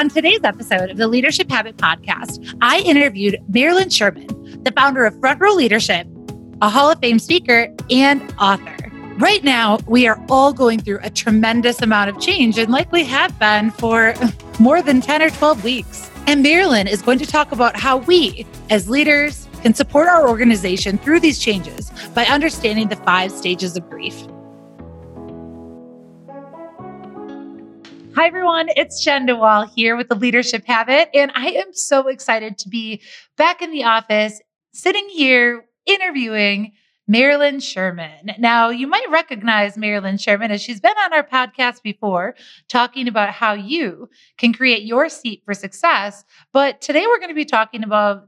On today's episode of the Leadership Habit podcast, I interviewed Marilyn Sherman, the founder of Front Row Leadership, a Hall of Fame speaker and author. Right now, we are all going through a tremendous amount of change and likely have been for more than 10 or 12 weeks. And Marilyn is going to talk about how we, as leaders, can support our organization through these changes by understanding the 5 stages of grief. Hi, everyone. It's Jen DeWall here with the Leadership Habit, and I am so excited to be back in the office, sitting here interviewing Marilyn Sherman. Now, you might recognize Marilyn Sherman as she's been on our podcast before, talking about how you can create your seat for success. But today we're going to be talking about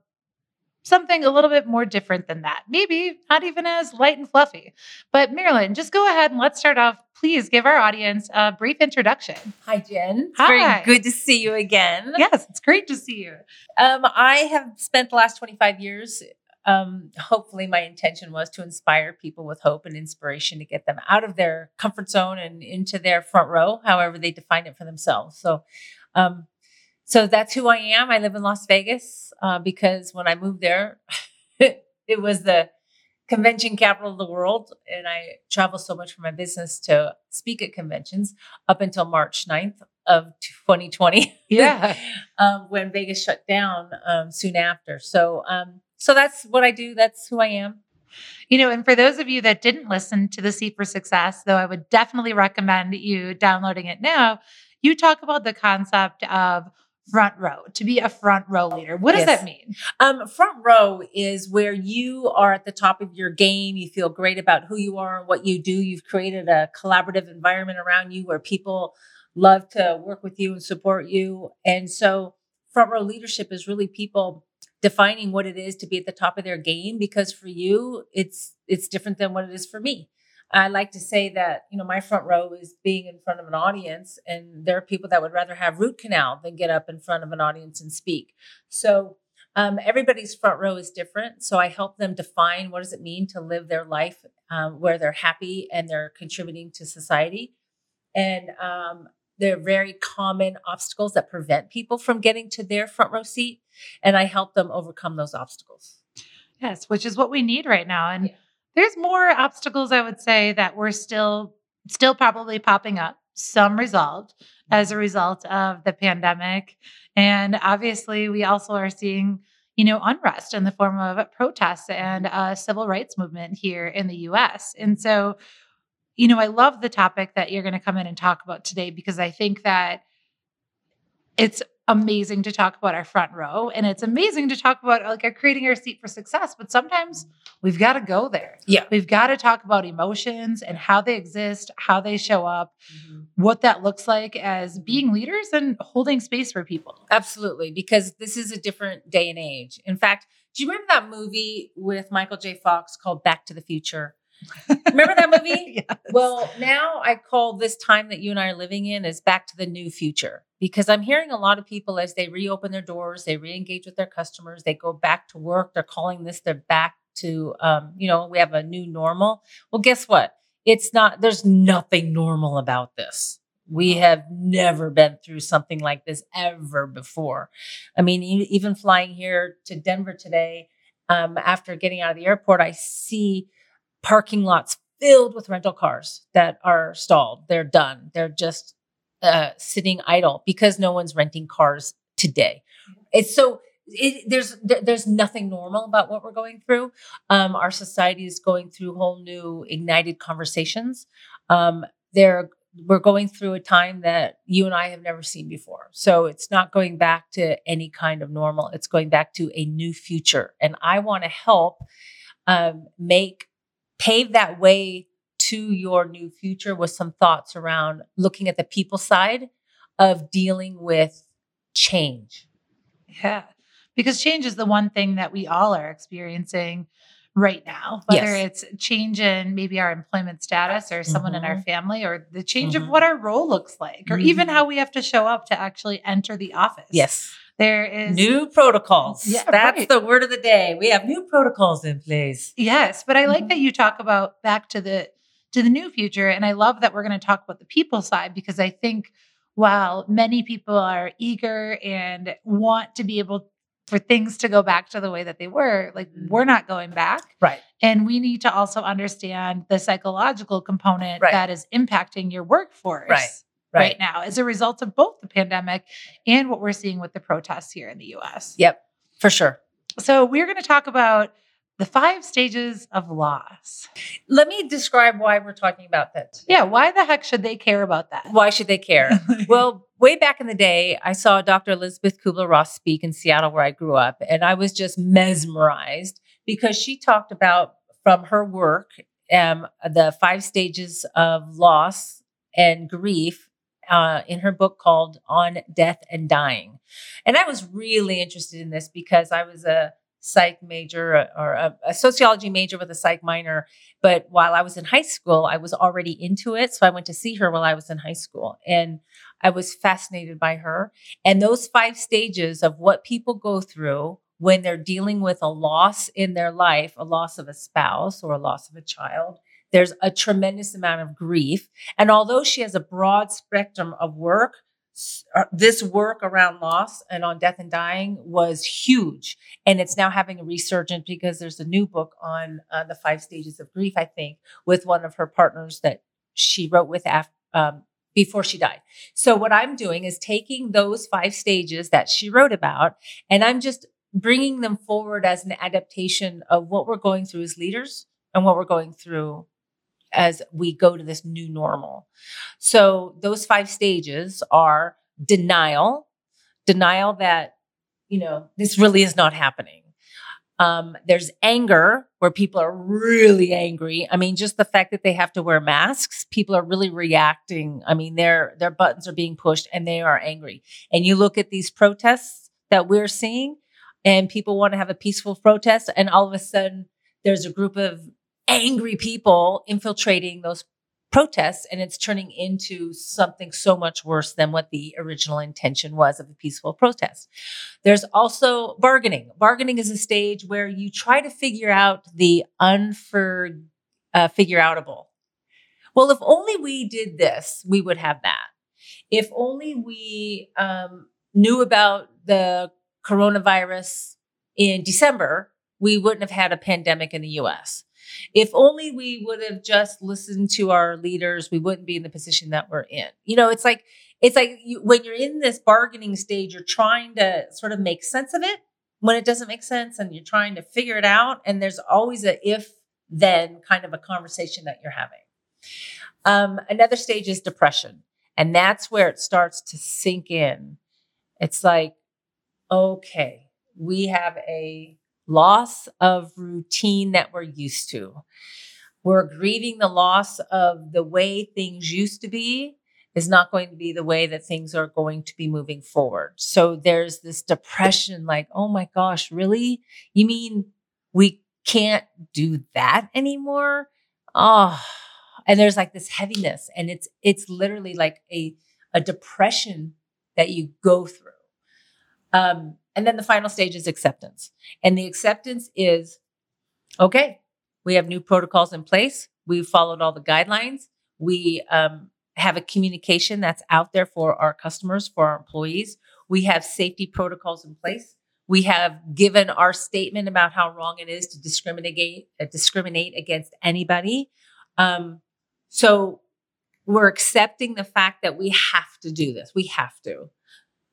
something a little bit more different than that. Maybe not even as light and fluffy. But Marilyn, just go ahead and let's start off. Please give our audience a brief introduction. Hi, Jen. It's very good to see you again. Yes, it's great to see you. I have spent the last 25 years, hopefully my intention was to inspire people with hope and inspiration to get them out of their comfort zone and into their front row, however they define it for themselves. So that's who I am. I live in Las Vegas because when I moved there, it was the convention capital of the world. And I travel so much for my business to speak at conventions up until March 9th of 2020. Yeah. When Vegas shut down soon after. So that's what I do. That's who I am. You know, and for those of you that didn't listen to the Seat for Success, though, I would definitely recommend you downloading it now. You talk about the concept of front row, to be a front row leader. What does that mean? Front row is where you are at the top of your game. You feel great about who you are and what you do. You've created a collaborative environment around you where people love to work with you and support you. And so front row leadership is really people defining what it is to be at the top of their game, because for you, it's different than what it is for me. I like to say that, you know, my front row is being in front of an audience, and there are people that would rather have root canal than get up in front of an audience and speak. So everybody's front row is different. So I help them define what does it mean to live their life where they're happy and they're contributing to society. And there are very common obstacles that prevent people from getting to their front row seat. And I help them overcome those obstacles. Yes, which is what we need right now. And there's more obstacles, I would say, that we're still probably popping up, some resolved as a result of the pandemic. And obviously, we also are seeing, you know, unrest in the form of protests and civil rights movement here in the U.S. And so, you know, I love the topic that you're going to come in and talk about today, because I think that it's amazing to talk about our front row, and it's amazing to talk about like creating our seat for success, but sometimes we've got to go there. Yeah. We've got to talk about emotions and how they exist, how they show up, what that looks like as being leaders and holding space for people. Absolutely. Because this is a different day and age. In fact, do you remember that movie with Michael J. Fox called Back to the Future? Remember that movie? Yes. Well, now I call this time that you and I are living in is back to the new future, because I'm hearing a lot of people as they reopen their doors, they re-engage with their customers, they go back to work. They're calling this their back to, you know, we have a new normal. Well, guess what? It's not, there's nothing normal about this. We have never been through something like this ever before. I mean, even flying here to Denver today, after getting out of the airport, I see parking lots filled with rental cars that are stalled. They're done. They're just sitting idle because no one's renting cars today. It's so there's nothing normal about what we're going through. Our society is going through whole new ignited conversations. We're going through a time that you and I have never seen before. So it's not going back to any kind of normal. It's going back to a new future. And I want to help pave that way to your new future with some thoughts around looking at the people side of dealing with change. Yeah, because change is the one thing that we all are experiencing right now, whether it's change in maybe our employment status or someone in our family, or the change of what our role looks like, or even how we have to show up to actually enter the office. Yes. There is new protocols. Yeah, that's the word of the day. We have new protocols in place. Yes. But I like that you talk about back to the new future. And I love that we're going to talk about the people side, because I think while many people are eager and want to be able for things to go back to the way that they were, like we're not going back. Right. And we need to also understand the psychological component that is impacting your workforce right now as a result of both the pandemic and what we're seeing with the protests here in the U.S. Yep, for sure. So we're going to talk about the 5 stages of loss. Let me describe why we're talking about that today. Yeah, why the heck should they care about that? Why should they care? Well, way back in the day, I saw Dr. Elizabeth Kübler-Ross speak in Seattle, where I grew up, and I was just mesmerized because she talked about, from her work, the 5 stages of loss and grief in her book called On Death and Dying. And I was really interested in this because I was a psych major or a sociology major with a psych minor. But while I was in high school, I was already into it. So I went to see her while I was in high school and I was fascinated by her. And those 5 stages of what people go through when they're dealing with a loss in their life, a loss of a spouse or a loss of a child, there's a tremendous amount of grief. And although she has a broad spectrum of work, this work around loss and On Death and Dying was huge. And it's now having a resurgence because there's a new book on the 5 stages of grief, I think, with one of her partners that she wrote with before she died. So what I'm doing is taking those 5 stages that she wrote about, and I'm just bringing them forward as an adaptation of what we're going through as leaders and what we're going through as we go to this new normal. So those 5 stages are denial that, you know, this really is not happening. There's anger, where people are really angry. I mean, just the fact that they have to wear masks, people are really reacting. I mean, their buttons are being pushed and they are angry. And you look at these protests that we're seeing and people want to have a peaceful protest. And all of a sudden there's a group of angry people infiltrating those protests, and it's turning into something so much worse than what the original intention was of a peaceful protest. There's also bargaining. Bargaining is a stage where you try to figure out the unfigure outable. Well, if only we did this, we would have that. If only we knew about the coronavirus in December, we wouldn't have had a pandemic in the U.S. If only we would have just listened to our leaders, we wouldn't be in the position that we're in. You know, it's like you, when you're in this bargaining stage, you're trying to sort of make sense of it when it doesn't make sense, and you're trying to figure it out. And there's always a if-then kind of a conversation that you're having. Another stage is depression. And that's where it starts to sink in. It's like, okay, we have a loss of routine that we're used to. We're grieving the loss of the way things used to be is not going to be the way that things are going to be moving forward. So there's this depression, like, oh my gosh, really? You mean we can't do that anymore? Oh, and there's like this heaviness, and it's literally like a depression that you go through. And then the final stage is acceptance. And the acceptance is, okay, we have new protocols in place. We've followed all the guidelines. We have a communication that's out there for our customers, for our employees. We have safety protocols in place. We have given our statement about how wrong it is to discriminate against anybody. So we're accepting the fact that we have to do this. We have to.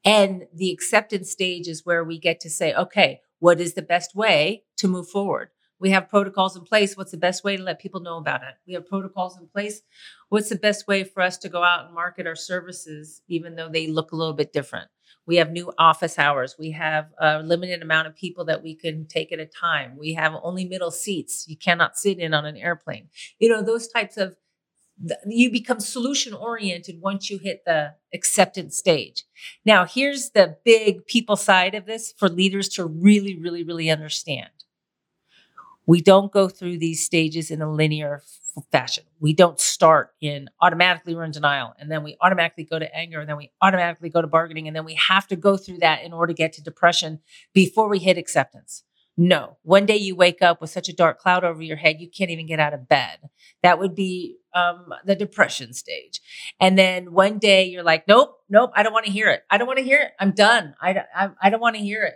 And the acceptance stage is where we get to say, okay, what is the best way to move forward? We have protocols in place. What's the best way to let people know about it? We have protocols in place. What's the best way for us to go out and market our services, even though they look a little bit different? We have new office hours. We have a limited amount of people that we can take at a time. We have only middle seats. You cannot sit in on an airplane. You know, those types of, you become solution oriented once you hit the acceptance stage. Now, here's the big people side of this for leaders to really, really, really understand. We don't go through these stages in a linear fashion. We don't start in automatically we're in denial, and then we automatically go to anger, and then we automatically go to bargaining, and then we have to go through that in order to get to depression before we hit acceptance. No, one day you wake up with such a dark cloud over your head, you can't even get out of bed. That would be the depression stage. And then one day you're like, nope, I don't want to hear it. I don't want to hear it. I'm done. I don't want to hear it.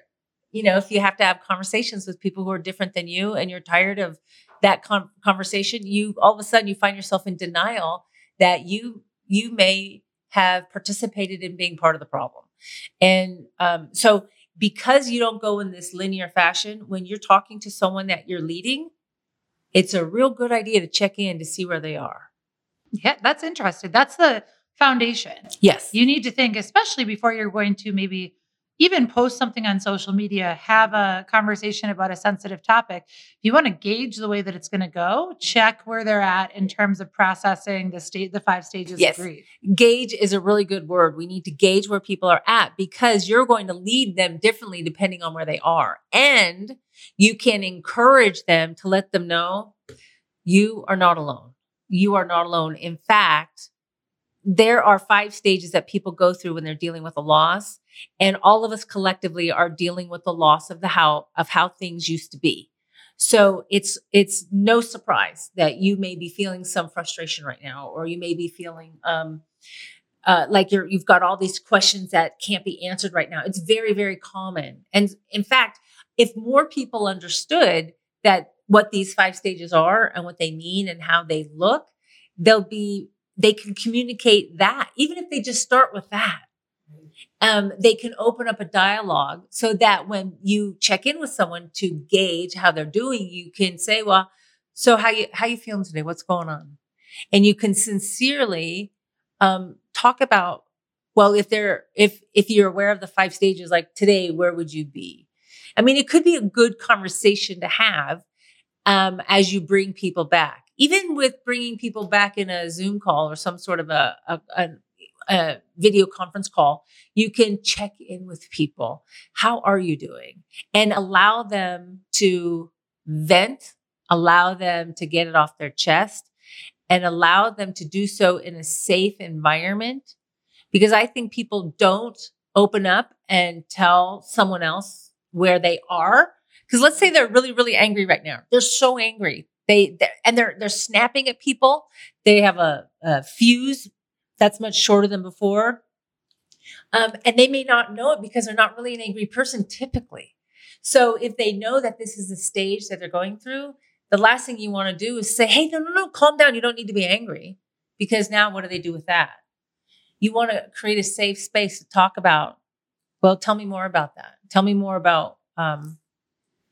You know, if you have to have conversations with people who are different than you and you're tired of that conversation, you all of a sudden you find yourself in denial that you may have participated in being part of the problem. And so because you don't go in this linear fashion, when you're talking to someone that you're leading, it's a real good idea to check in to see where they are. Yeah, that's interesting. That's the foundation. Yes. You need to think, especially before you're going to maybe even post something on social media, have a conversation about a sensitive topic. If you want to gauge the way that it's going to go, check where they're at in terms of processing the 5 stages yes. of grief. Gauge is a really good word. We need to gauge where people are at because you're going to lead them differently depending on where they are. And you can encourage them to let them know you are not alone. You are not alone. In fact, there are 5 stages that people go through when they're dealing with a loss. And all of us collectively are dealing with the loss of how things used to be. So it's no surprise that you may be feeling some frustration right now, or you may be feeling like you've got all these questions that can't be answered right now. It's very, very common. And in fact, if more people understood that what these 5 stages are and what they mean and how they look, they can communicate that, even if they just start with that. They can open up a dialogue so that when you check in with someone to gauge how they're doing, you can say, well, so how you feeling today? What's going on? And you can sincerely, talk about, well, if you're aware of the 5 stages, like today, where would you be? I mean, it could be a good conversation to have, as you bring people back, even with bringing people back in a Zoom call or some sort of a video conference call, you can check in with people. How are you doing? And allow them to vent, allow them to get it off their chest, and allow them to do so in a safe environment. Because I think people don't open up and tell someone else where they are. Because let's say they're really, really angry right now. They're so angry. They're snapping at people. They have a fuse that's much shorter than before. And they may not know it because they're not really an angry person typically. So if they know that this is the stage that they're going through, the last thing you want to do is say, hey, no, calm down. You don't need to be angry, because now what do they do with that? You want to create a safe space to talk about, well, tell me more about that. Tell me more about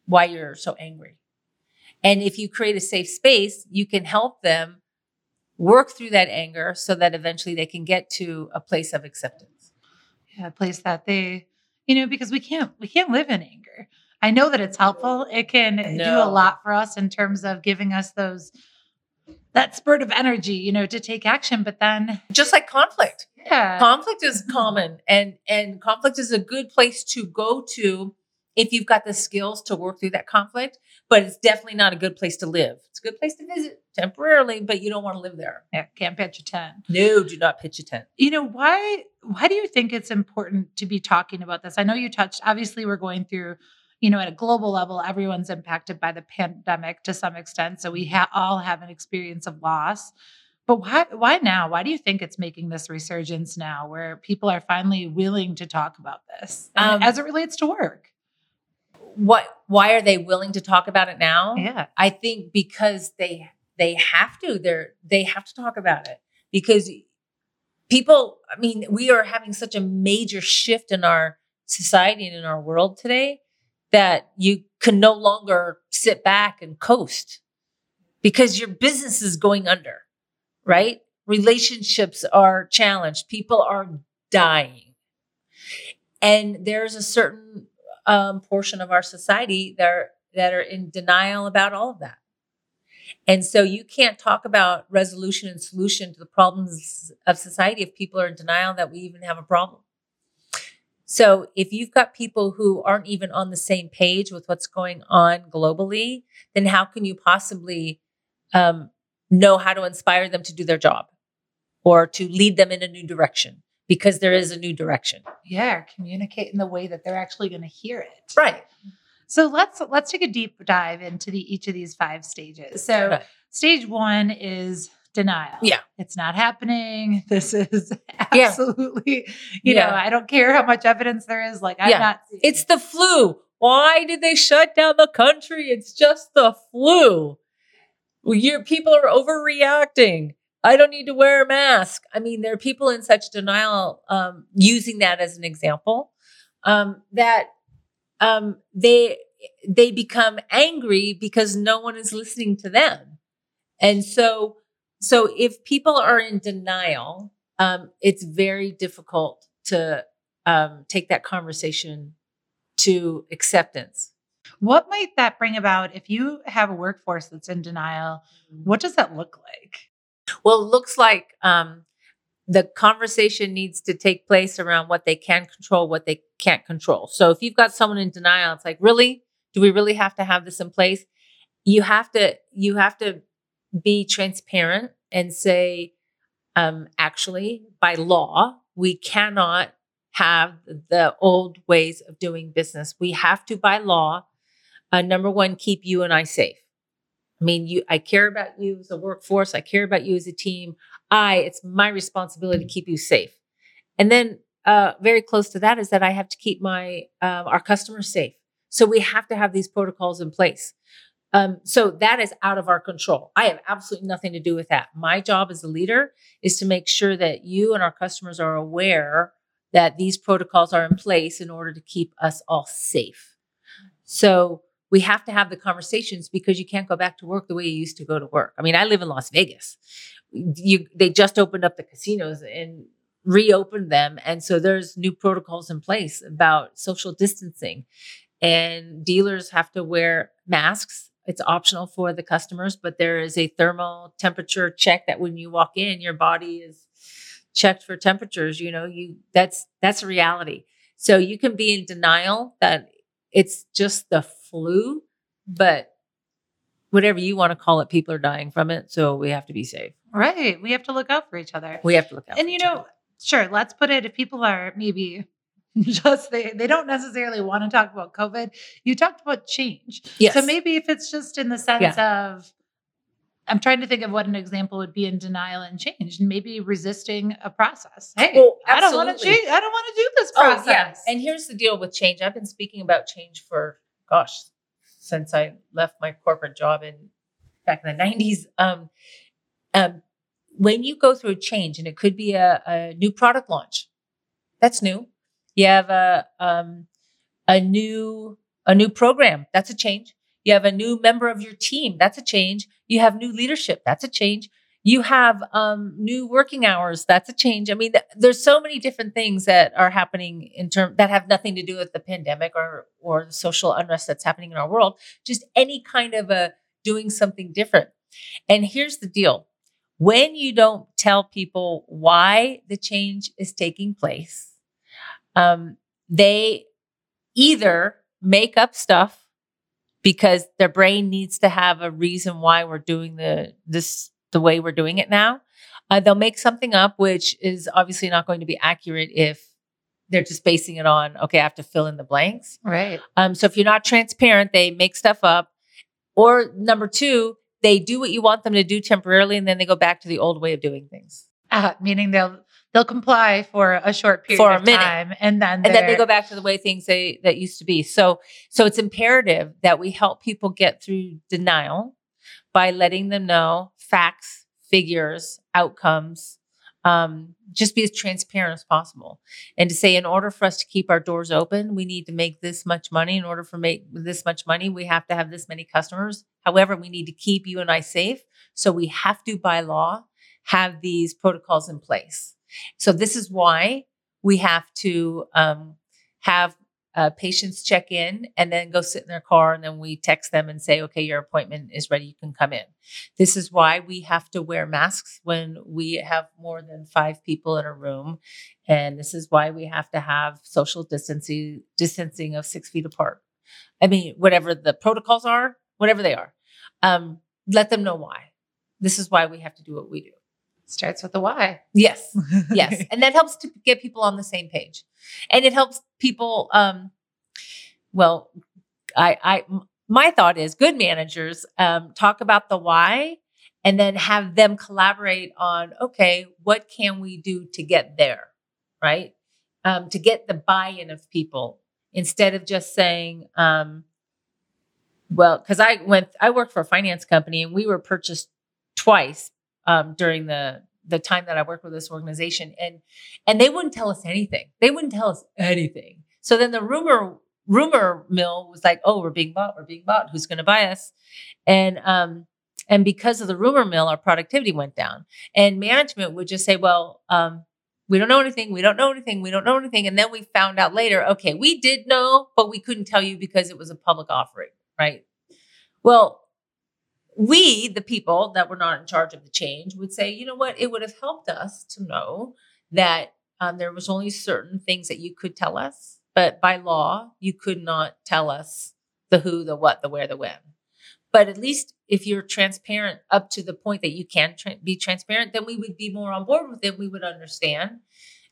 why you're so angry. And if you create a safe space, you can help them work through that anger so that eventually they can get to a place of acceptance. Yeah, a place that they, because we can't live in anger. I know that it's helpful. It can do a lot for us in terms of giving us that spurt of energy, to take action, but then just like conflict. Yeah. Conflict is common, and conflict is a good place to go to if you've got the skills to work through that conflict, but it's definitely not a good place to live. It's a good place to visit temporarily, but you don't want to live there. Yeah, can't pitch a tent. No, do not pitch a tent. Why do you think it's important to be talking about this? I know you touched, obviously we're going through, at a global level, everyone's impacted by the pandemic to some extent. So we all have an experience of loss, but why now? Why do you think it's making this resurgence now where people are finally willing to talk about this as it relates to work? Why are they willing to talk about it now? Yeah. I think because they have to. They have to talk about it because people, we are having such a major shift in our society and in our world today that you can no longer sit back and coast because your business is going under, right? Relationships are challenged. People are dying. And there's a certain portion of our society that are in denial about all of that. And so you can't talk about resolution and solution to the problems of society if people are in denial that we even have a problem. So if you've got people who aren't even on the same page with what's going on globally, then how can you possibly know how to inspire them to do their job or to lead them in a new direction? Because there is a new direction. Yeah, communicate in the way that they're actually going to hear it. Right. So let's take a deep dive into each of these five stages. So stage one is denial. Yeah. It's not happening. This is absolutely, you know, I don't care how much evidence there is. Like I'm not. It's the flu. Why did they shut down the country? It's just the flu. People are overreacting. I don't need to wear a mask. I mean, there are people in such denial, using that as an example, that they become angry because no one is listening to them. And so if people are in denial, it's very difficult to take that conversation to acceptance. What might that bring about if you have a workforce that's in denial? What does that look like? Well, it looks like the conversation needs to take place around what they can control, what they can't control. So if you've got someone in denial, it's like, really? Do we really have to have this in place? You have to be transparent and say, actually, by law, we cannot have the old ways of doing business. We have to, by law, number one, keep you and I safe. I mean, I care about you as a workforce. I care about you as a team. It's my responsibility to keep you safe. And then very close to that is that I have to keep our customers safe. So we have to have these protocols in place. So that is out of our control. I have absolutely nothing to do with that. My job as a leader is to make sure that you and our customers are aware that these protocols are in place in order to keep us all safe. So we have to have the conversations because you can't go back to work the way you used to go to work. I mean, I live in Las Vegas. They just opened up the casinos and reopened them. And so there's new protocols in place about social distancing, and dealers have to wear masks. It's optional for the customers, but there is a thermal temperature check that when you walk in, your body is checked for temperatures. You know, that's a reality. So you can be in denial that it's just the flu, but whatever you want to call it, people are dying from it. So we have to be safe. Right. We have to look out for each other. We have to look out. And for each other. Sure. Let's put it, if people are maybe just, they don't necessarily want to talk about COVID. You talked about change. Yes. So maybe if it's just in the sense of, I'm trying to think of what an example would be in denial and change, and maybe resisting a process. Hey, I don't want to change. I don't want to do this process. Oh, yeah. And here's the deal with change. I've been speaking about change for, since I left my corporate job back in the 90s. When you go through a change, and it could be a new product launch, that's new. You have a new program, that's a change. You have a new member of your team, that's a change. You have new leadership, that's a change. You have new working hours, that's a change. I mean, there's so many different things that are happening that have nothing to do with the pandemic or the social unrest that's happening in our world. Just any kind of doing something different. And here's the deal: when you don't tell people why the change is taking place, they either make up stuff because their brain needs to have a reason why we're doing the way we're doing it now. They'll make something up, which is obviously not going to be accurate if they're just basing it on, okay, I have to fill in the blanks. Right. So if you're not transparent, they make stuff up. Or number two, they do what you want them to do temporarily, and then they go back to the old way of doing things. Meaning they'll comply for a short period of time, and then they go back to the way things that used to be. So it's imperative that we help people get through denial by letting them know facts, figures, outcomes. Just be as transparent as possible, and to say, in order for us to keep our doors open, we need to make this much money. In order for make this much money, we have to have this many customers. However, we need to keep you and I safe. So we have to, by law, have these protocols in place. So this is why we have to have patients check in and then go sit in their car, and then we text them and say, okay, your appointment is ready. You can come in. This is why we have to wear masks when we have more than 5 people in a room. And this is why we have to have social distancing of 6 feet apart. I mean, whatever the protocols are, whatever they are, let them know why. This is why we have to do what we do. Starts with the why. Yes. Yes. And that helps to get people on the same page. And it helps people, My thought is good managers talk about the why and then have them collaborate on, okay, what can we do to get there, right? To get the buy-in of people instead of just saying, well, because I worked for a finance company and we were purchased twice during the time that I worked with this organization, and they wouldn't tell us anything. So then the rumor mill was like, oh, we're being bought. Who's going to buy us? And because of the rumor mill, our productivity went down. And management would just say, well, we don't know anything. And then we found out later, okay, we did know, but we couldn't tell you because it was a public offering, right? Well, we, the people that were not in charge of the change, would say, you know what, it would have helped us to know that there was only certain things that you could tell us, but by law, you could not tell us the who, the what, the where, the when. But at least if you're transparent up to the point that you can be transparent, then we would be more on board with it. We would understand.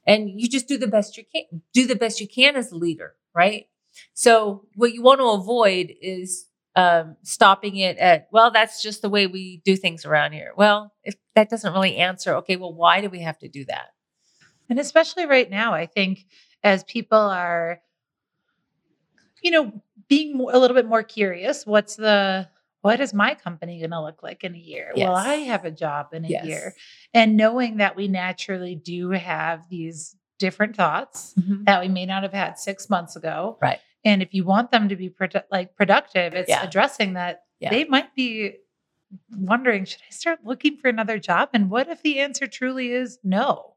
And you just do the best you can. Do the best you can as a leader, right? So what you want to avoid is stopping it at, well, that's just the way we do things around here. Well, if that doesn't really answer, okay, well, why do we have to do that? And especially right now, I think as people are, being a little bit more curious, what is my company going to look like in a year? Yes. Well, I have a job in a year. And knowing that we naturally do have these different thoughts that we may not have had 6 months ago. Right. And if you want them to be productive, it's addressing that they might be wondering, should I start looking for another job? And what if the answer truly is no?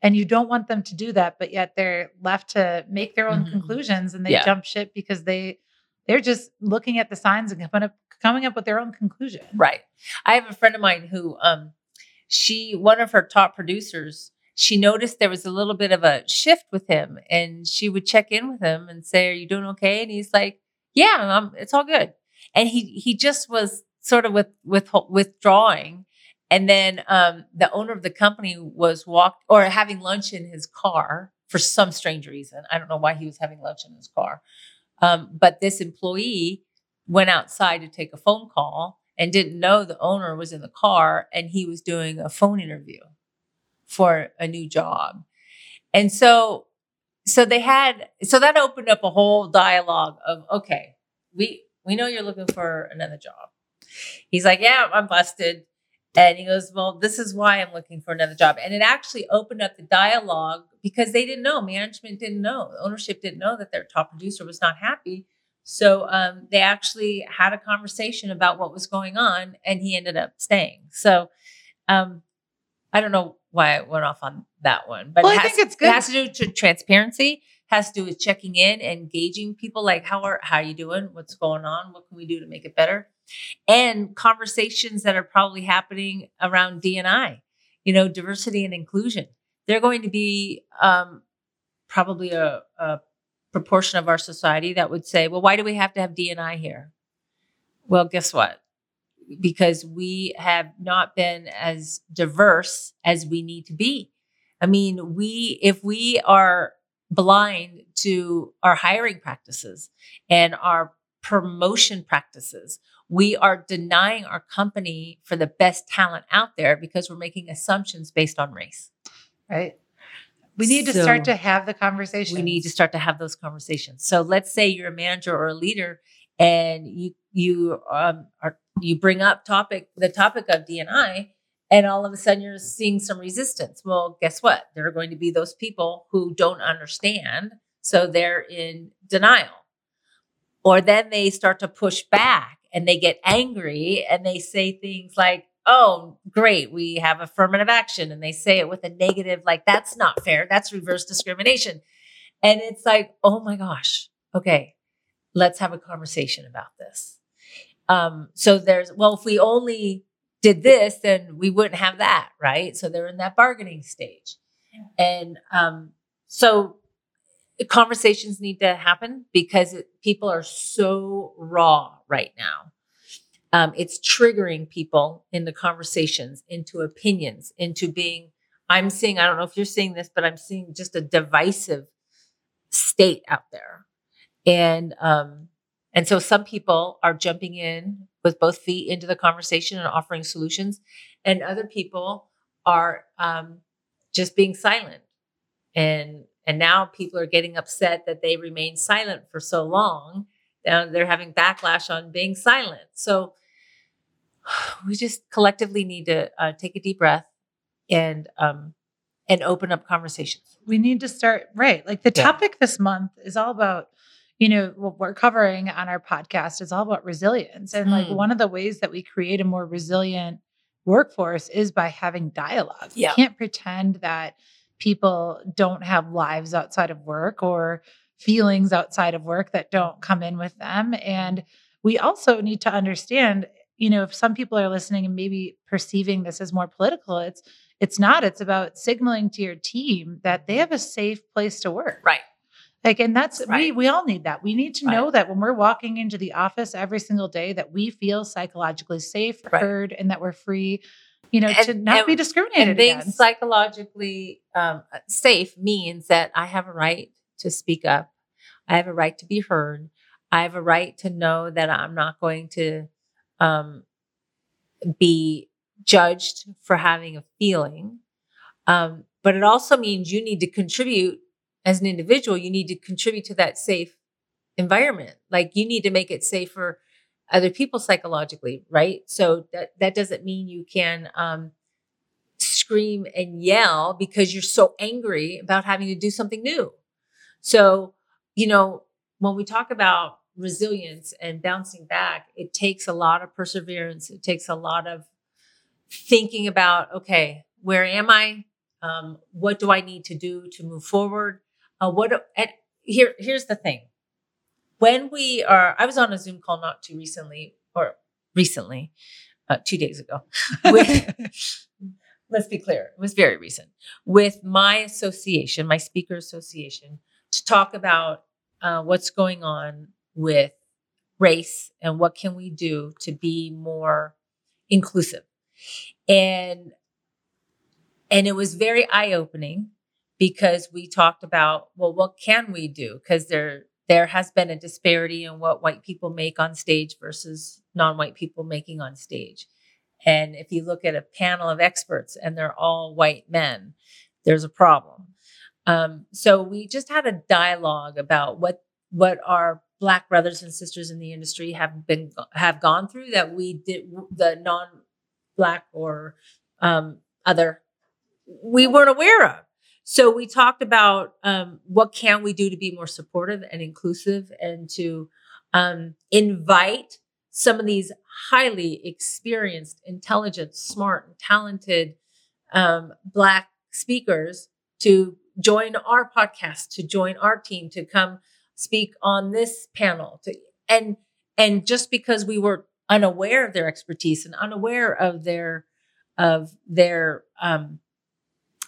And you don't want them to do that, but yet they're left to make their own conclusions and they jump ship because they're just looking at the signs and coming up with their own conclusion. Right. I have a friend of mine who, one of her top producers, she noticed there was a little bit of a shift with him, and she would check in with him and say, are you doing okay? And he's like, yeah, it's all good. And he just was sort of withdrawing. And then the owner of the company was having lunch in his car for some strange reason. I don't know why he was having lunch in his car. But this employee went outside to take a phone call and didn't know the owner was in the car, and he was doing a phone interview for a new job. And so that opened up a whole dialogue of, okay, we know you're looking for another job. He's like, yeah, I'm busted. And he goes, well, this is why I'm looking for another job. And it actually opened up the dialogue because they didn't know, management didn't know, ownership didn't know that their top producer was not happy. So they actually had a conversation about what was going on, and he ended up staying. So I don't know why I went off on that one, but I think it's good. It has to do with transparency, has to do with checking in and gauging people, like how are you doing? What's going on? What can we do to make it better? And conversations that are probably happening around D&I, diversity and inclusion. They're going to be probably a proportion of our society that would say, well, why do we have to have D&I here? Well, guess what? Because we have not been as diverse as we need to be. I mean, if we are blind to our hiring practices and our promotion practices, we are denying our company for the best talent out there because we're making assumptions based on race. Right. We need to start to have the conversation. We need to start to have those conversations. So let's say you're a manager or a leader, and you bring up the topic of D&I, and all of a sudden you're seeing some resistance. Well, guess what? There are going to be those people who don't understand, so they're in denial. Or then they start to push back and they get angry and they say things like, oh, great, we have affirmative action. And they say it with a negative, like, that's not fair. That's reverse discrimination. And it's like, oh my gosh, okay, let's have a conversation about this. So if we only did this, then we wouldn't have that, right? So they're in that bargaining stage. And so conversations need to happen because people are so raw right now. It's triggering people into conversations, into opinions, into being, I don't know if you're seeing this, but I'm seeing just a divisive state out there. And And so some people are jumping in with both feet into the conversation and offering solutions, and other people are just being silent. And now people are getting upset that they remained silent for so long. Now they're having backlash on being silent. So we just collectively need to take a deep breath and open up conversations. We need to start, right. Like the topic this month is all about, you know, what we're covering on our podcast is all about resilience. And like one of the ways that we create a more resilient workforce is by having dialogue. Yeah. You can't pretend that people don't have lives outside of work or feelings outside of work that don't come in with them. And we also need to understand, you know, if some people are listening and maybe perceiving this as more political, it's not, it's about signaling to your team that they have a safe place to work. Right. Like, and that's, right. we all need that. We need to know that when we're walking into the office every single day, that we feel psychologically safe, heard, and that we're free, you know, to not be discriminated against. And being psychologically safe means that I have a right to speak up. I have a right to be heard. I have a right to know that I'm not going to be judged for having a feeling. But it also means you need to contribute as an individual. You need to contribute to that safe environment. Like you need to make it safe for other people psychologically, right? So that doesn't mean you can scream and yell because you're so angry about having to do something new. So, you know, when we talk about resilience and bouncing back, it takes a lot of perseverance. It takes a lot of thinking about, okay, where am I? What do I need to do to move forward? Here's the thing. When I was on a Zoom call not too recently, 2 days ago. Let's be clear. It was very recent with my association, my speaker association, to talk about what's going on with race and what can we do to be more inclusive. And it was very eye-opening because we talked about, well, what can we do? Because there has been a disparity in what white people make on stage versus non-white people making on stage. And if you look at a panel of experts and they're all white men, there's a problem. So we just had a dialogue about what our Black brothers and sisters in the industry have gone through that we did the non-Black or other we weren't aware of. So we talked about what can we do to be more supportive and inclusive and to invite some of these highly experienced, intelligent, smart, and talented Black speakers to join our podcast, to join our team, to come speak on this panel. And just because we were unaware of their expertise and unaware of their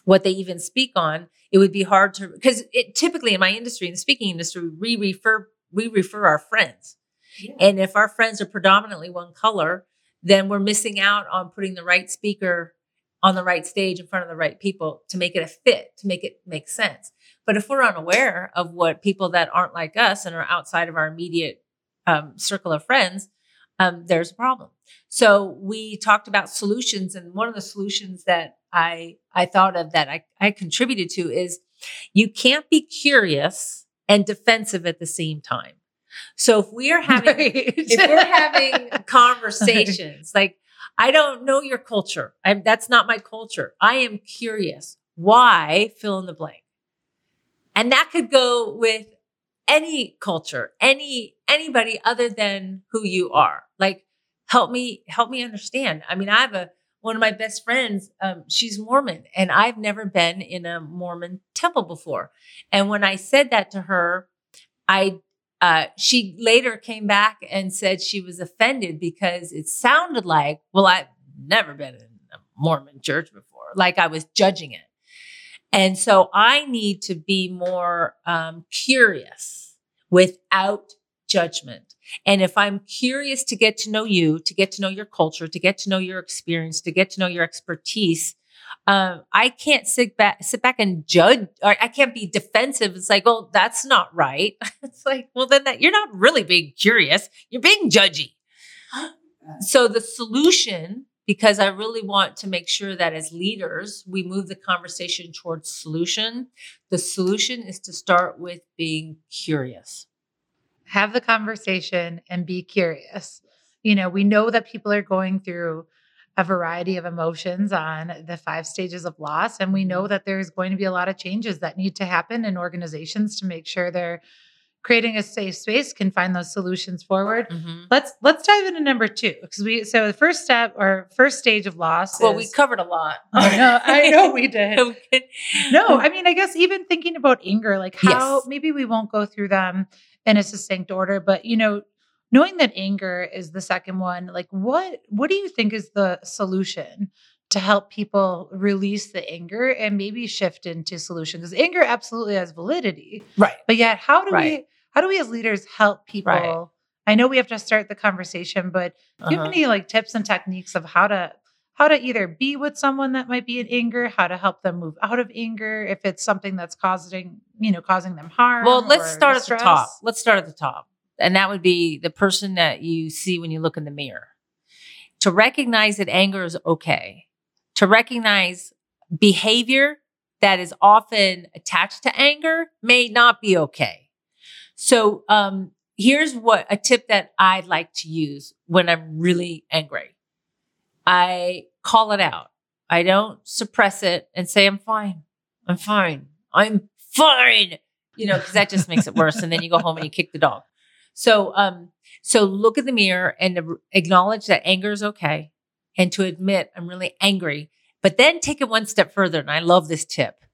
what they even speak on, it would be hard to, because it typically in my industry, in the speaking industry, we refer our friends. Yeah. And if our friends are predominantly one color, then we're missing out on putting the right speaker on the right stage in front of the right people to make it a fit, to make it make sense. But if we're unaware of what people that aren't like us and are outside of our immediate circle of friends, there's a problem. So we talked about solutions. And one of the solutions that I thought of that I contributed to is you can't be curious and defensive at the same time. So if we are having, conversations, like, I don't know your culture. That's not my culture. I am curious. Why? Fill in the blank. And that could go with any culture, anybody other than who you are. Like, help me understand. I mean, I have one of my best friends, she's Mormon, and I've never been in a Mormon temple before. And when I said that to her, she later came back and said she was offended because it sounded like, well, I've never been in a Mormon church before. Like I was judging it. And so I need to be more curious without judgment. And if I'm curious to get to know you, to get to know your culture, to get to know your experience, to get to know your expertise, I can't sit back and judge, or I can't be defensive. It's like, well, that's not right. It's like, well, then that you're not really being curious. You're being judgy. So the solution, because I really want to make sure that as leaders, we move the conversation towards solution. The solution is to start with being curious. Have the conversation and be curious. You know, we know that people are going through a variety of emotions on the 5 stages of loss. And we know that there's going to be a lot of changes that need to happen in organizations to make sure they're creating a safe space, can find those solutions forward. Mm-hmm. Let's dive into number 2. Because the first step or first stage of loss. Well, we covered a lot. I know we did. No, I mean, I guess even thinking about anger, like how maybe we won't go through them in a succinct order, but you know, knowing that anger is the second one, like what do you think is the solution to help people release the anger and maybe shift into solution? Because anger absolutely has validity. Right. But yet how do we as leaders help people? Right. I know we have to start the conversation, but do you have any like tips and techniques of how to either be with someone that might be in anger, how to help them move out of anger if it's something that's causing them harm? Well, let's start at the top. And that would be the person that you see when you look in the mirror. To recognize that anger is okay. To recognize behavior that is often attached to anger may not be okay. So here's what a tip that I like to use when I'm really angry. I call it out. I don't suppress it and say, I'm fine. You know, because that just makes it worse. And then you go home and you kick the dog. So look in the mirror and acknowledge that anger is okay. And to admit, I'm really angry, but then take it one step further. And I love this tip.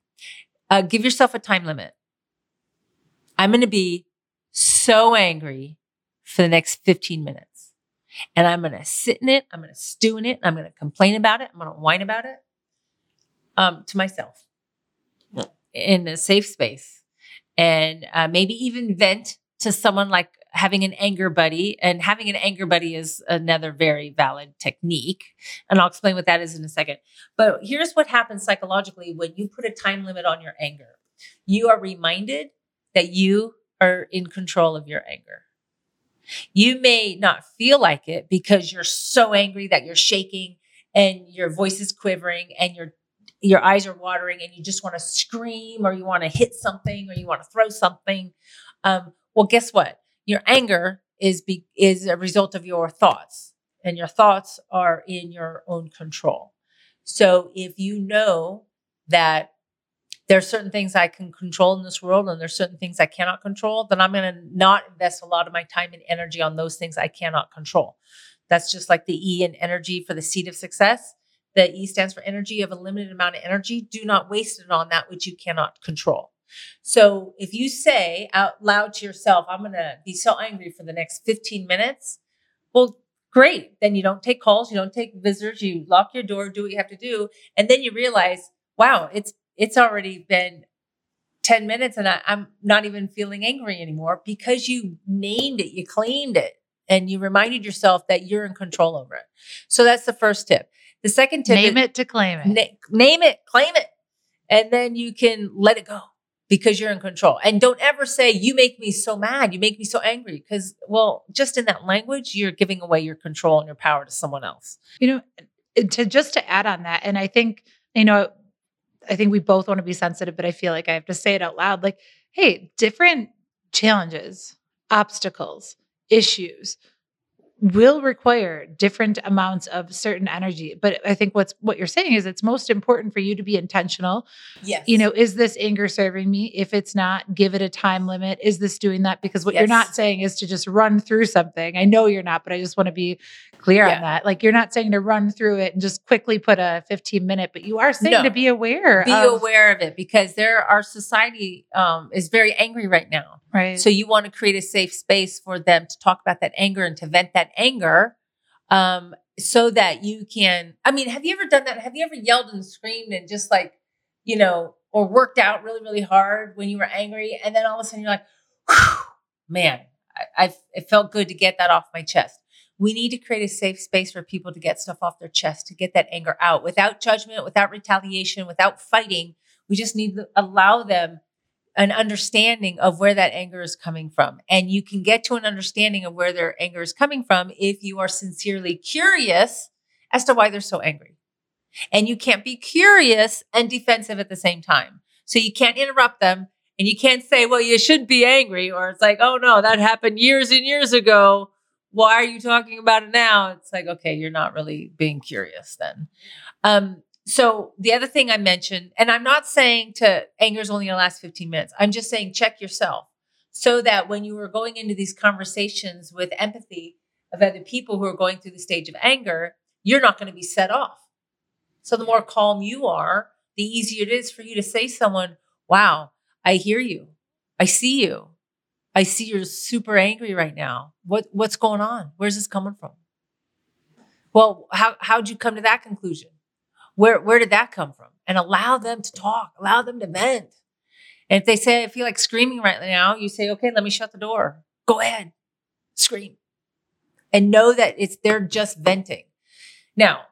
Give yourself a time limit. I'm going to be so angry for the next 15 minutes and I'm going to sit in it. I'm going to stew in it. I'm going to complain about it. I'm going to whine about it, to myself in a safe space and, maybe even vent to someone, like having an anger buddy. And having an anger buddy is another very valid technique. And I'll explain what that is in a second. But here's what happens psychologically when you put a time limit on your anger. You are reminded that you are in control of your anger. You may not feel like it because you're so angry that you're shaking and your voice is quivering and your eyes are watering and you just want to scream or you want to hit something or you want to throw something. Well, guess what? Your anger is a result of your thoughts, and your thoughts are in your own control. So if you know that there are certain things I can control in this world and there's certain things I cannot control, then I'm going to not invest a lot of my time and energy on those things I cannot control. That's just like the E in energy for the seed of success. The E stands for energy. You have a limited amount of energy. Do not waste it on that which you cannot control. So if you say out loud to yourself, I'm going to be so angry for the next 15 minutes. Well, great. Then you don't take calls. You don't take visitors. You lock your door, do what you have to do. And then you realize, wow, it's already been 10 minutes and I'm not even feeling angry anymore because you named it, you claimed it, and you reminded yourself that you're in control over it. So that's the first tip. The second tip, name it to claim it. Name it, claim it. And then you can let it go. Because you're in control. And don't ever say, you make me so mad. You make me so angry. Because, well, just in that language, you're giving away your control and your power to someone else. You know, to add on that, and I think, you know, I think we both want to be sensitive, but I feel like I have to say it out loud. Like, hey, different challenges, obstacles, issues will require different amounts of certain energy. But I think what you're saying is it's most important for you to be intentional. Yes. You know, is this anger serving me? If it's not, give it a time limit. Is this doing that? Because what you're not saying is to just run through something. I know you're not, but I just want to be clear on that. Like, you're not saying to run through it and just quickly put a 15 minute, but you are saying to be aware. Be aware of it, because our society is very angry right now. Right. So you want to create a safe space for them to talk about that anger and to vent that anger, so that you can, I mean, have you ever done that? Have you ever yelled and screamed and just like, you know, or worked out really, really hard when you were angry? And then all of a sudden you're like, man, it felt good to get that off my chest. We need to create a safe space for people to get stuff off their chest, to get that anger out without judgment, without retaliation, without fighting. We just need to allow them an understanding of where that anger is coming from. And you can get to an understanding of where their anger is coming from if you are sincerely curious as to why they're so angry. And you can't be curious and defensive at the same time. So you can't interrupt them and you can't say, well, you should be angry. Or it's like, oh no, that happened years and years ago. Why are you talking about it now? It's like, okay, you're not really being curious then. So the other thing I mentioned, and I'm not saying to anger is only going to last 15 minutes. I'm just saying, check yourself so that when you are going into these conversations with empathy of other people who are going through the stage of anger, you're not going to be set off. So the more calm you are, the easier it is for you to say to someone, wow, I hear you. I see you. I see you're super angry right now. What's going on? Where's this coming from? Well, how'd you come to that conclusion? Where did that come from? And allow them to talk, allow them to vent. And if they say, I feel like screaming right now, you say, okay, let me shut the door. Go ahead, scream. And know that they're just venting. Now,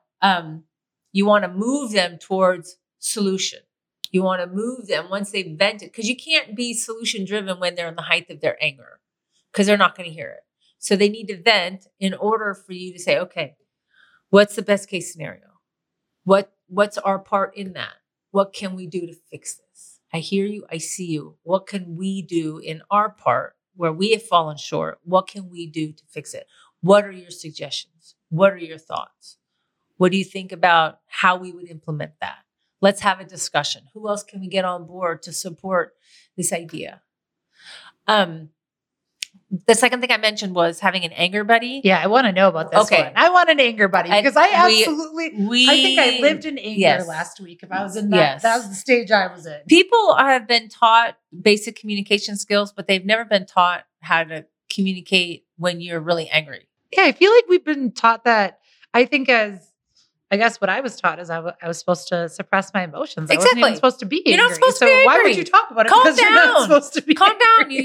you want to move them towards solution. You want to move them once they've vented, because you can't be solution driven when they're in the height of their anger, because they're not going to hear it. So they need to vent in order for you to say, okay, what's the best case scenario? What's our part in that? What can we do to fix this? I hear you. I see you. What can we do in our part where we have fallen short? What can we do to fix it? What are your suggestions? What are your thoughts? What do you think about how we would implement that? Let's have a discussion. Who else can we get on board to support this idea? The second thing I mentioned was having an anger buddy. Yeah, I want to know about this one. I want an anger buddy because I think I lived in anger last week. If I was in that, that was the stage I was in. People have been taught basic communication skills, but they've never been taught how to communicate when you're really angry. Yeah, I feel like we've been taught that. I guess what I was taught is I was supposed to suppress my emotions. Exactly. I wasn't even supposed to be angry. You're not supposed to be angry. So why would you talk about it? Calm down. You're not supposed to be angry.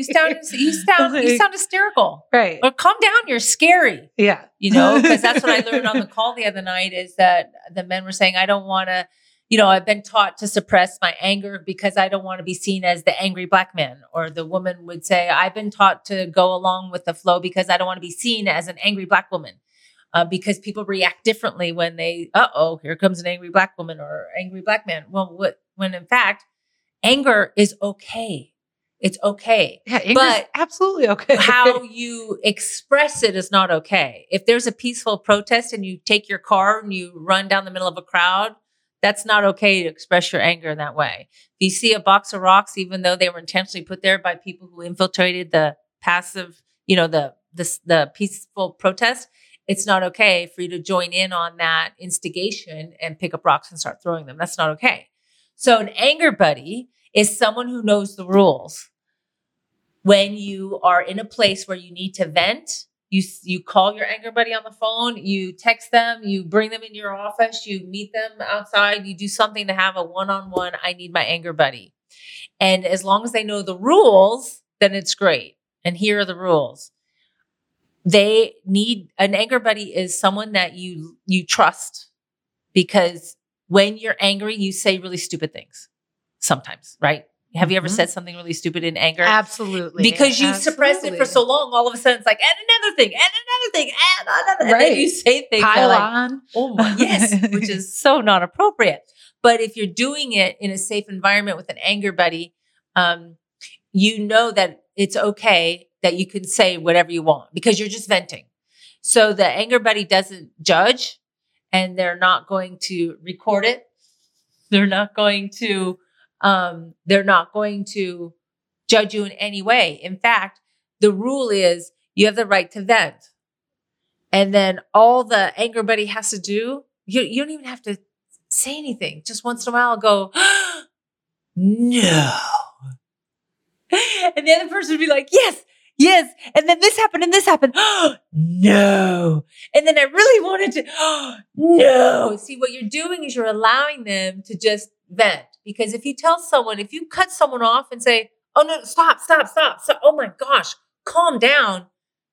You sound hysterical. Right. Or calm down. You're scary. Yeah. You know, because that's what I learned on the call the other night is that the men were saying, I don't want to, you know, I've been taught to suppress my anger because I don't want to be seen as the angry black man. Or the woman would say, I've been taught to go along with the flow because I don't want to be seen as an angry black woman. Because people react differently when they, here comes an angry black woman or angry black man. Well, when in fact, anger is okay. It's okay. Yeah, but absolutely okay. How you express it is not okay. If there's a peaceful protest and you take your car and you run down the middle of a crowd, that's not okay to express your anger in that way. If you see a box of rocks, even though they were intentionally put there by people who infiltrated the passive, you know, the peaceful protest, it's not okay for you to join in on that instigation and pick up rocks and start throwing them. That's not okay. So an anger buddy is someone who knows the rules. When you are in a place where you need to vent, you call your anger buddy on the phone, you text them, you bring them in your office, you meet them outside, you do something to have a one-on-one, I need my anger buddy. And as long as they know the rules, then it's great. And here are the rules. They need an anger buddy is someone that you trust, because when you're angry, you say really stupid things sometimes, right? Have you ever said something really stupid in anger? Absolutely. Because you suppressed it for so long, all of a sudden it's like, and another thing. Right. And then you say things like, oh my, yes, which is so not appropriate. But if you're doing it in a safe environment with an anger buddy, you know that it's okay that you can say whatever you want because you're just venting. So the anger buddy doesn't judge, and they're not going to record it. They're not going to, judge you in any way. In fact, the rule is you have the right to vent. And then all the anger buddy has to do, you don't even have to say anything. Just once in a while go, no. And the other person would be like, yes. And then this happened. Oh, no. And then I really wanted to, oh, no. See, what you're doing is you're allowing them to just vent. Because if you tell someone, if you cut someone off and say, oh, no, stop. Oh, my gosh, calm down.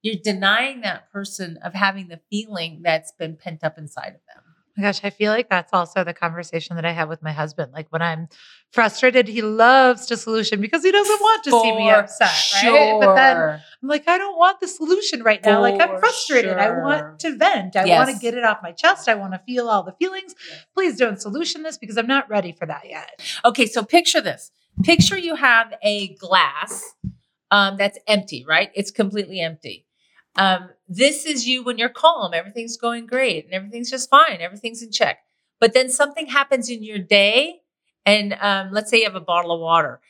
You're denying that person of having the feeling that's been pent up inside of them. Oh my gosh, I feel like that's also the conversation that I have with my husband. Like when I'm frustrated, he loves to solution because he doesn't want to see me upset, right? Sure. But then I'm like, I don't want the solution right now. Like I'm frustrated. Sure. I want to vent. I want to get it off my chest. I want to feel all the feelings. Yes. Please don't solution this because I'm not ready for that yet. Okay. So picture this. Picture you have a glass that's empty, right? It's completely empty. This is you when you're calm, everything's going great and everything's just fine. Everything's in check. But then something happens in your day. And, let's say you have a bottle of water.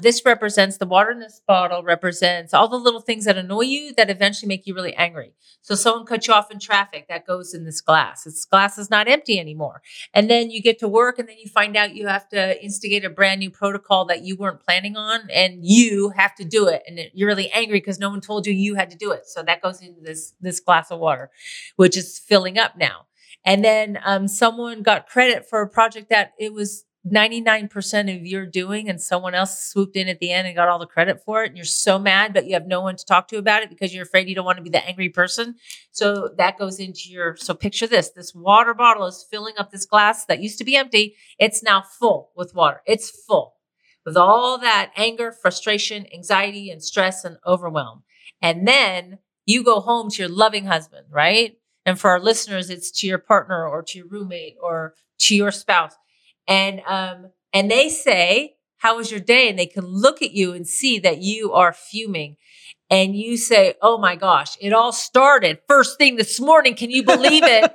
This represents the water in this bottle represents all the little things that annoy you that eventually make you really angry. So someone cut you off in traffic, that goes in this glass. This glass is not empty anymore. And then you get to work and then you find out you have to instigate a brand new protocol that you weren't planning on and you have to do it. And you're really angry because no one told you you had to do it. So that goes into this glass of water, which is filling up now. And then, someone got credit for a project that it was 99% of your doing and someone else swooped in at the end and got all the credit for it. And you're so mad, but you have no one to talk to about it because you're afraid you don't want to be the angry person. So that goes into so picture this water bottle is filling up this glass that used to be empty. It's now full with water. It's full with all that anger, frustration, anxiety, and stress and overwhelm. And then you go home to your loving husband, right? And for our listeners, it's to your partner or to your roommate or to your spouse. And they say, how was your day? And they can look at you and see that you are fuming and you say, oh my gosh, it all started first thing this morning. Can you believe it?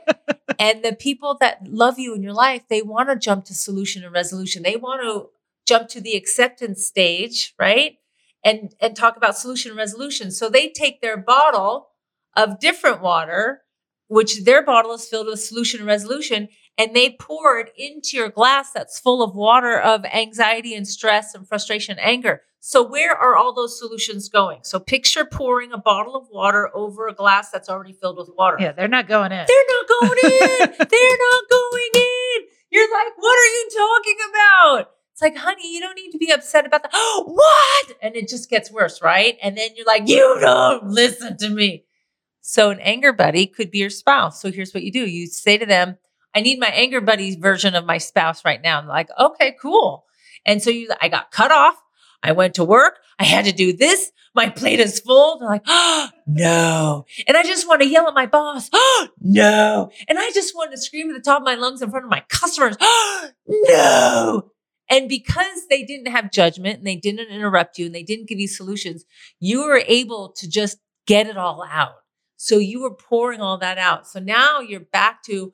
And the people that love you in your life, they want to jump to solution and resolution. They want to jump to the acceptance stage, right? And talk about solution and resolution. So they take their bottle of different water, which their bottle is filled with solution and resolution. And they pour it into your glass that's full of water of anxiety and stress and frustration, and anger. So where are all those solutions going? So picture pouring a bottle of water over a glass that's already filled with water. Yeah, they're not going in. They're not going in. You're like, what are you talking about? It's like, honey, you don't need to be upset about that. Oh, what? And it just gets worse, right? And then you're like, you don't listen to me. So an anger buddy could be your spouse. So here's what you do. You say to them, I need my anger buddy's version of my spouse right now. I'm like, okay, cool. And so I got cut off. I went to work. I had to do this. My plate is full. They're like, oh, no. And I just want to yell at my boss. Oh, no. And I just want to scream at the top of my lungs in front of my customers. Oh, no. And because they didn't have judgment and they didn't interrupt you and they didn't give you solutions, you were able to just get it all out. So you were pouring all that out. So now you're back to,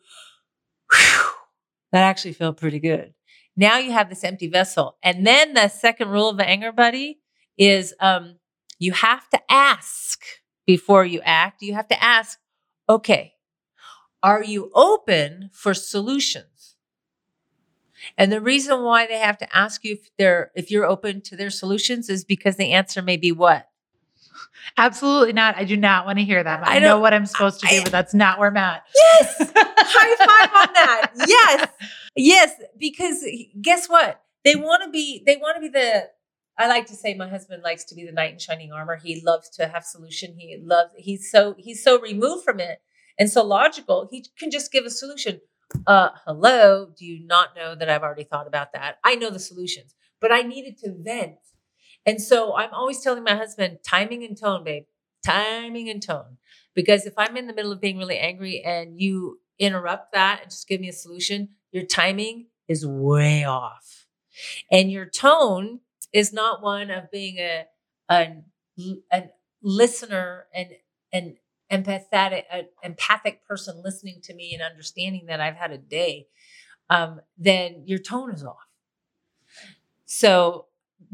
whew, that actually felt pretty good. Now you have this empty vessel. And then the second rule of the anger buddy is you have to ask before you act. You have to ask, okay, are you open for solutions? And the reason why they have to ask you if you're open to their solutions is because the answer may be what? Absolutely not. I do not want to hear that. I know what I'm supposed to do, but that's not where I'm at. Yes. High five on that. Yes. Yes. Because guess what? They want to be I like to say my husband likes to be the knight in shining armor. He loves to have solution. He's so removed from it and so logical. He can just give a solution. Hello. Do you not know that I've already thought about that? I know the solutions, but I needed to vent. And so I'm always telling my husband, timing and tone, babe, timing and tone. Because if I'm in the middle of being really angry and you interrupt that and just give me a solution, your timing is way off. And your tone is not one of being a listener and an empathic person listening to me and understanding that I've had a day, then your tone is off. So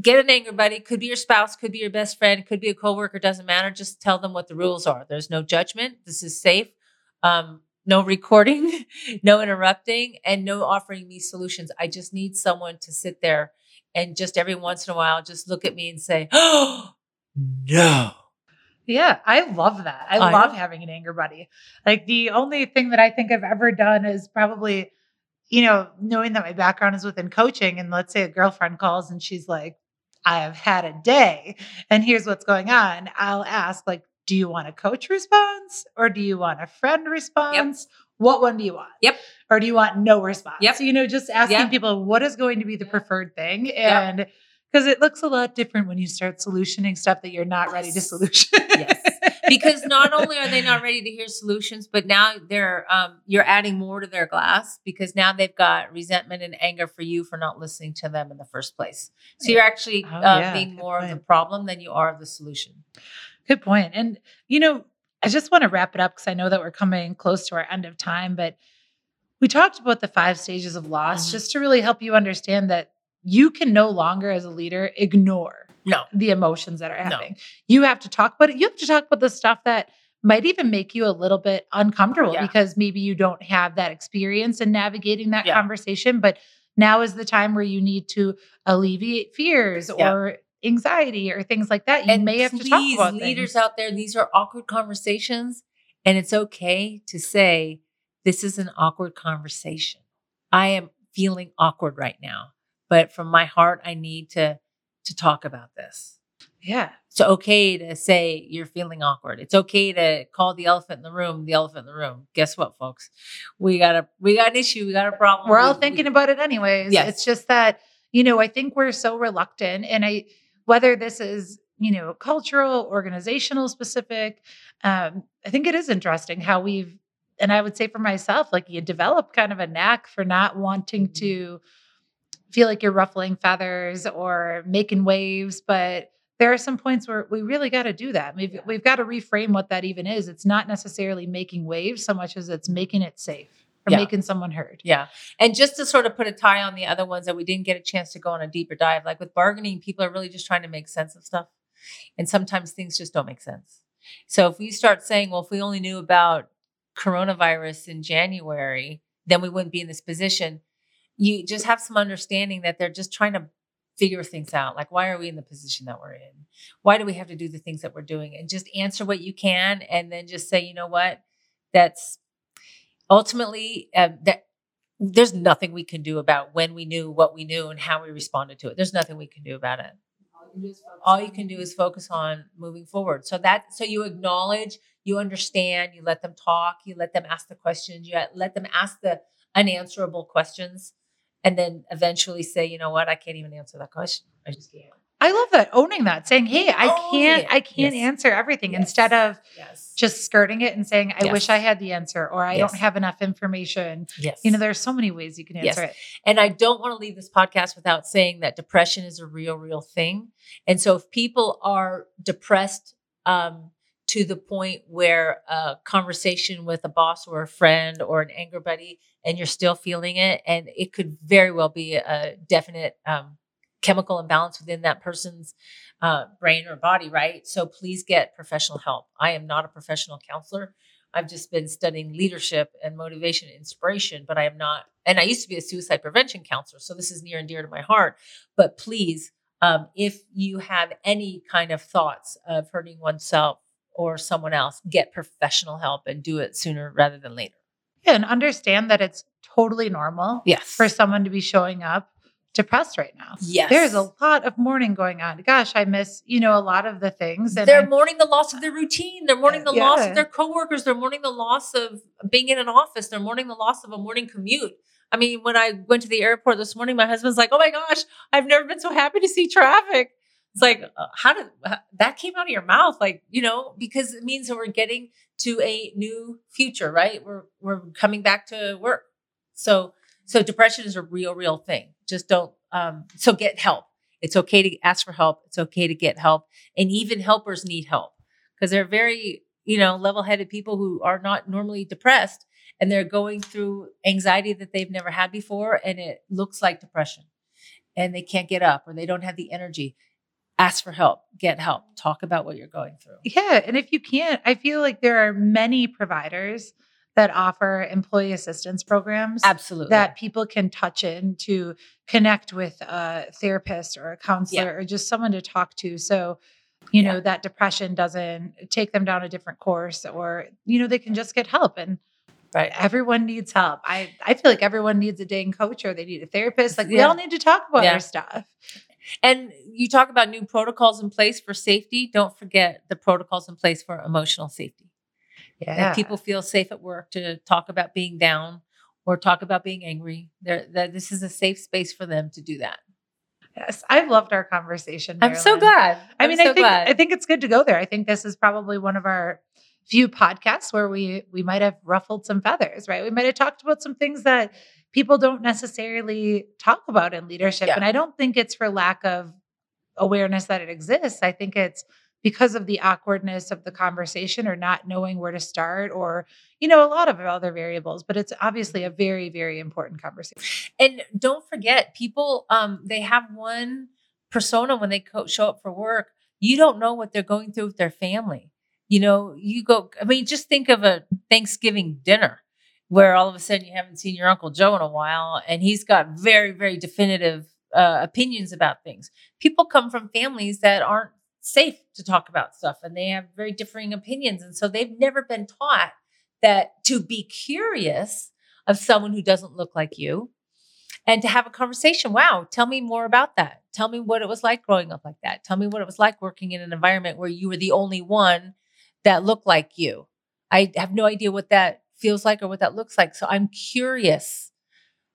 get an anger buddy. Could be your spouse, could be your best friend, could be a coworker, doesn't matter. Just tell them what the rules are. There's no judgment. This is safe. No recording, no interrupting, and no offering me solutions. I just need someone to sit there and just every once in a while, just look at me and say, oh, no. Yeah, I love that. I love having an anger buddy. Like the only thing that I think I've ever done is probably, knowing that my background is within coaching and let's say a girlfriend calls and she's like, I have had a day and here's what's going on. I'll ask like, do you want a coach response or do you want a friend response? Yep. What one do you want? Yep. Or do you want no response? Yep. So, you know, just asking yep. people what is going to be the preferred thing. And because it looks a lot different when you start solutioning stuff that you're not ready to solution. Because not only are they not ready to hear solutions, but now they're you're adding more to their glass because now they've got resentment and anger for you for not listening to them in the first place. So you're actually being more of the problem than you are of the solution. Good point. And, you know, I just want to wrap it up because I know that we're coming close to our end of time, but we talked about the 5 stages of loss just to really help you understand that you can no longer as a leader ignore the emotions that are happening. No. You have to talk about it. You have to talk about the stuff that might even make you a little bit uncomfortable because maybe you don't have that experience in navigating that conversation. But now is the time where you need to alleviate fears or anxiety or things like that. You and may have to talk about things. Leaders out there, these are awkward conversations, and it's okay to say, this is an awkward conversation. I am feeling awkward right now, but from my heart, I need to talk about this. Yeah. It's okay to say you're feeling awkward. It's okay to call the elephant in the room, the elephant in the room. Guess what, folks? We got an issue. We got a problem. We're all thinking about it anyways. Yes. It's just that, you know, I think we're so reluctant, and whether this is, you know, cultural, organizational specific, I think it is interesting how and I would say for myself, like you develop kind of a knack for not wanting to feel like you're ruffling feathers or making waves, but there are some points where we really got to do that. We've got to reframe what that even is. It's not necessarily making waves so much as it's making it safe or making someone heard. Yeah. And just to sort of put a tie on the other ones that we didn't get a chance to go on a deeper dive, like with bargaining, people are really just trying to make sense of stuff. And sometimes things just don't make sense. So if we start saying, well, if we only knew about coronavirus in January, then we wouldn't be in this position. You just have some understanding that they're just trying to figure things out. Like, why are we in the position that we're in? Why do we have to do the things that we're doing? And just answer what you can. And then just say, you know what, that's ultimately that there's nothing we can do about when we knew what we knew and how we responded to it. There's nothing we can do about it. All you can do is focus on moving forward. So you acknowledge, you understand, you let them talk, you let them ask the questions, you let them ask the unanswerable questions. And then eventually say, you know what? I can't even answer that question. I just can't. I love that. Owning that, saying, hey, I can't answer everything instead of just skirting it and saying, I wish I had the answer, or I don't have enough information. Yes. You know, there's so many ways you can answer it. And I don't want to leave this podcast without saying that depression is a real, real thing. And so if people are depressed, to the point where a conversation with a boss or a friend or an anger buddy, and you're still feeling it, and it could very well be a definite chemical imbalance within that person's brain or body, right? So please get professional help. I am not a professional counselor. I've just been studying leadership and motivation and inspiration, but I am not, and I used to be a suicide prevention counselor, so this is near and dear to my heart, but please, if you have any kind of thoughts of hurting oneself or someone else, get professional help and do it sooner rather than later. Yeah, and understand that it's totally normal for someone to be showing up depressed right now. Yes. There's a lot of mourning going on. Gosh, I miss, you know, a lot of the things. And they're mourning the loss of their routine. They're mourning the loss of their coworkers. They're mourning the loss of being in an office. They're mourning the loss of a morning commute. I mean, when I went to the airport this morning, my husband's like, oh my gosh, I've never been so happy to see traffic. It's like, how that came out of your mouth? Like, you know, because it means that we're getting to a new future, right? We're coming back to work. So depression is a real, real thing. Just don't, so get help. It's okay to ask for help. It's okay to get help. And even helpers need help because they're very, you know, level-headed people who are not normally depressed, and they're going through anxiety that they've never had before. And it looks like depression, and they can't get up, or they don't have the energy. Ask for help, get help, talk about what you're going through. Yeah. And if you can't, I feel like there are many providers that offer employee assistance programs. Absolutely. That people can touch in to connect with a therapist or a counselor or just someone to talk to. So, you know, that depression doesn't take them down a different course, or, you know, they can just get help. And right. Everyone needs help. I feel like everyone needs a dang coach, or they need a therapist. Like we all need to talk about our stuff. And you talk about new protocols in place for safety. Don't forget the protocols in place for emotional safety. Yeah. And people feel safe at work to talk about being down or talk about being angry. This is a safe space for them to do that. Yes, I've loved our conversation, Marilyn. I'm so glad. I think it's good to go there. I think this is probably one of our few podcasts where we might have ruffled some feathers, right? We might have talked about some things that people don't necessarily talk about in leadership. Yeah. And I don't think it's for lack of awareness that it exists. I think it's because of the awkwardness of the conversation or not knowing where to start or, a lot of other variables, but it's obviously a very, very important conversation. And don't forget, people, they have one persona when they show up for work. You don't know what they're going through with their family. Just think of a Thanksgiving dinner where all of a sudden you haven't seen your Uncle Joe in a while and he's got very, very definitive opinions about things. People come from families that aren't safe to talk about stuff and they have very differing opinions. And so they've never been taught that to be curious of someone who doesn't look like you and to have a conversation. Wow. Tell me more about that. Tell me what it was like growing up like that. Tell me what it was like working in an environment where you were the only one that looked like you. I have no idea what that feels like or what that looks like. So I'm curious,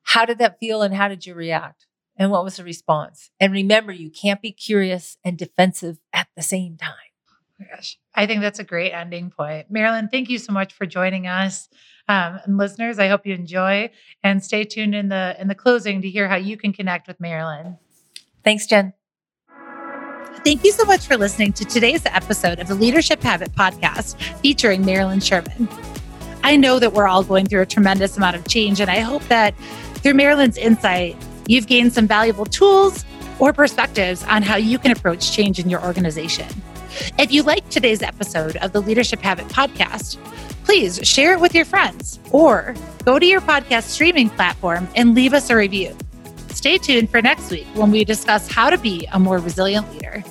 how did that feel and how did you react? And what was the response? And remember, you can't be curious and defensive at the same time. Oh my gosh. I think that's a great ending point. Marilyn, thank you so much for joining us. And listeners, I hope you enjoy and stay tuned in the closing to hear how you can connect with Marilyn. Thanks, Jen. Thank you so much for listening to today's episode of the Leadership Habit podcast featuring Marilyn Sherman. I know that we're all going through a tremendous amount of change, and I hope that through Marilyn's insight, you've gained some valuable tools or perspectives on how you can approach change in your organization. If you liked today's episode of the Leadership Habit podcast, please share it with your friends or go to your podcast streaming platform and leave us a review. Stay tuned for next week when we discuss how to be a more resilient leader.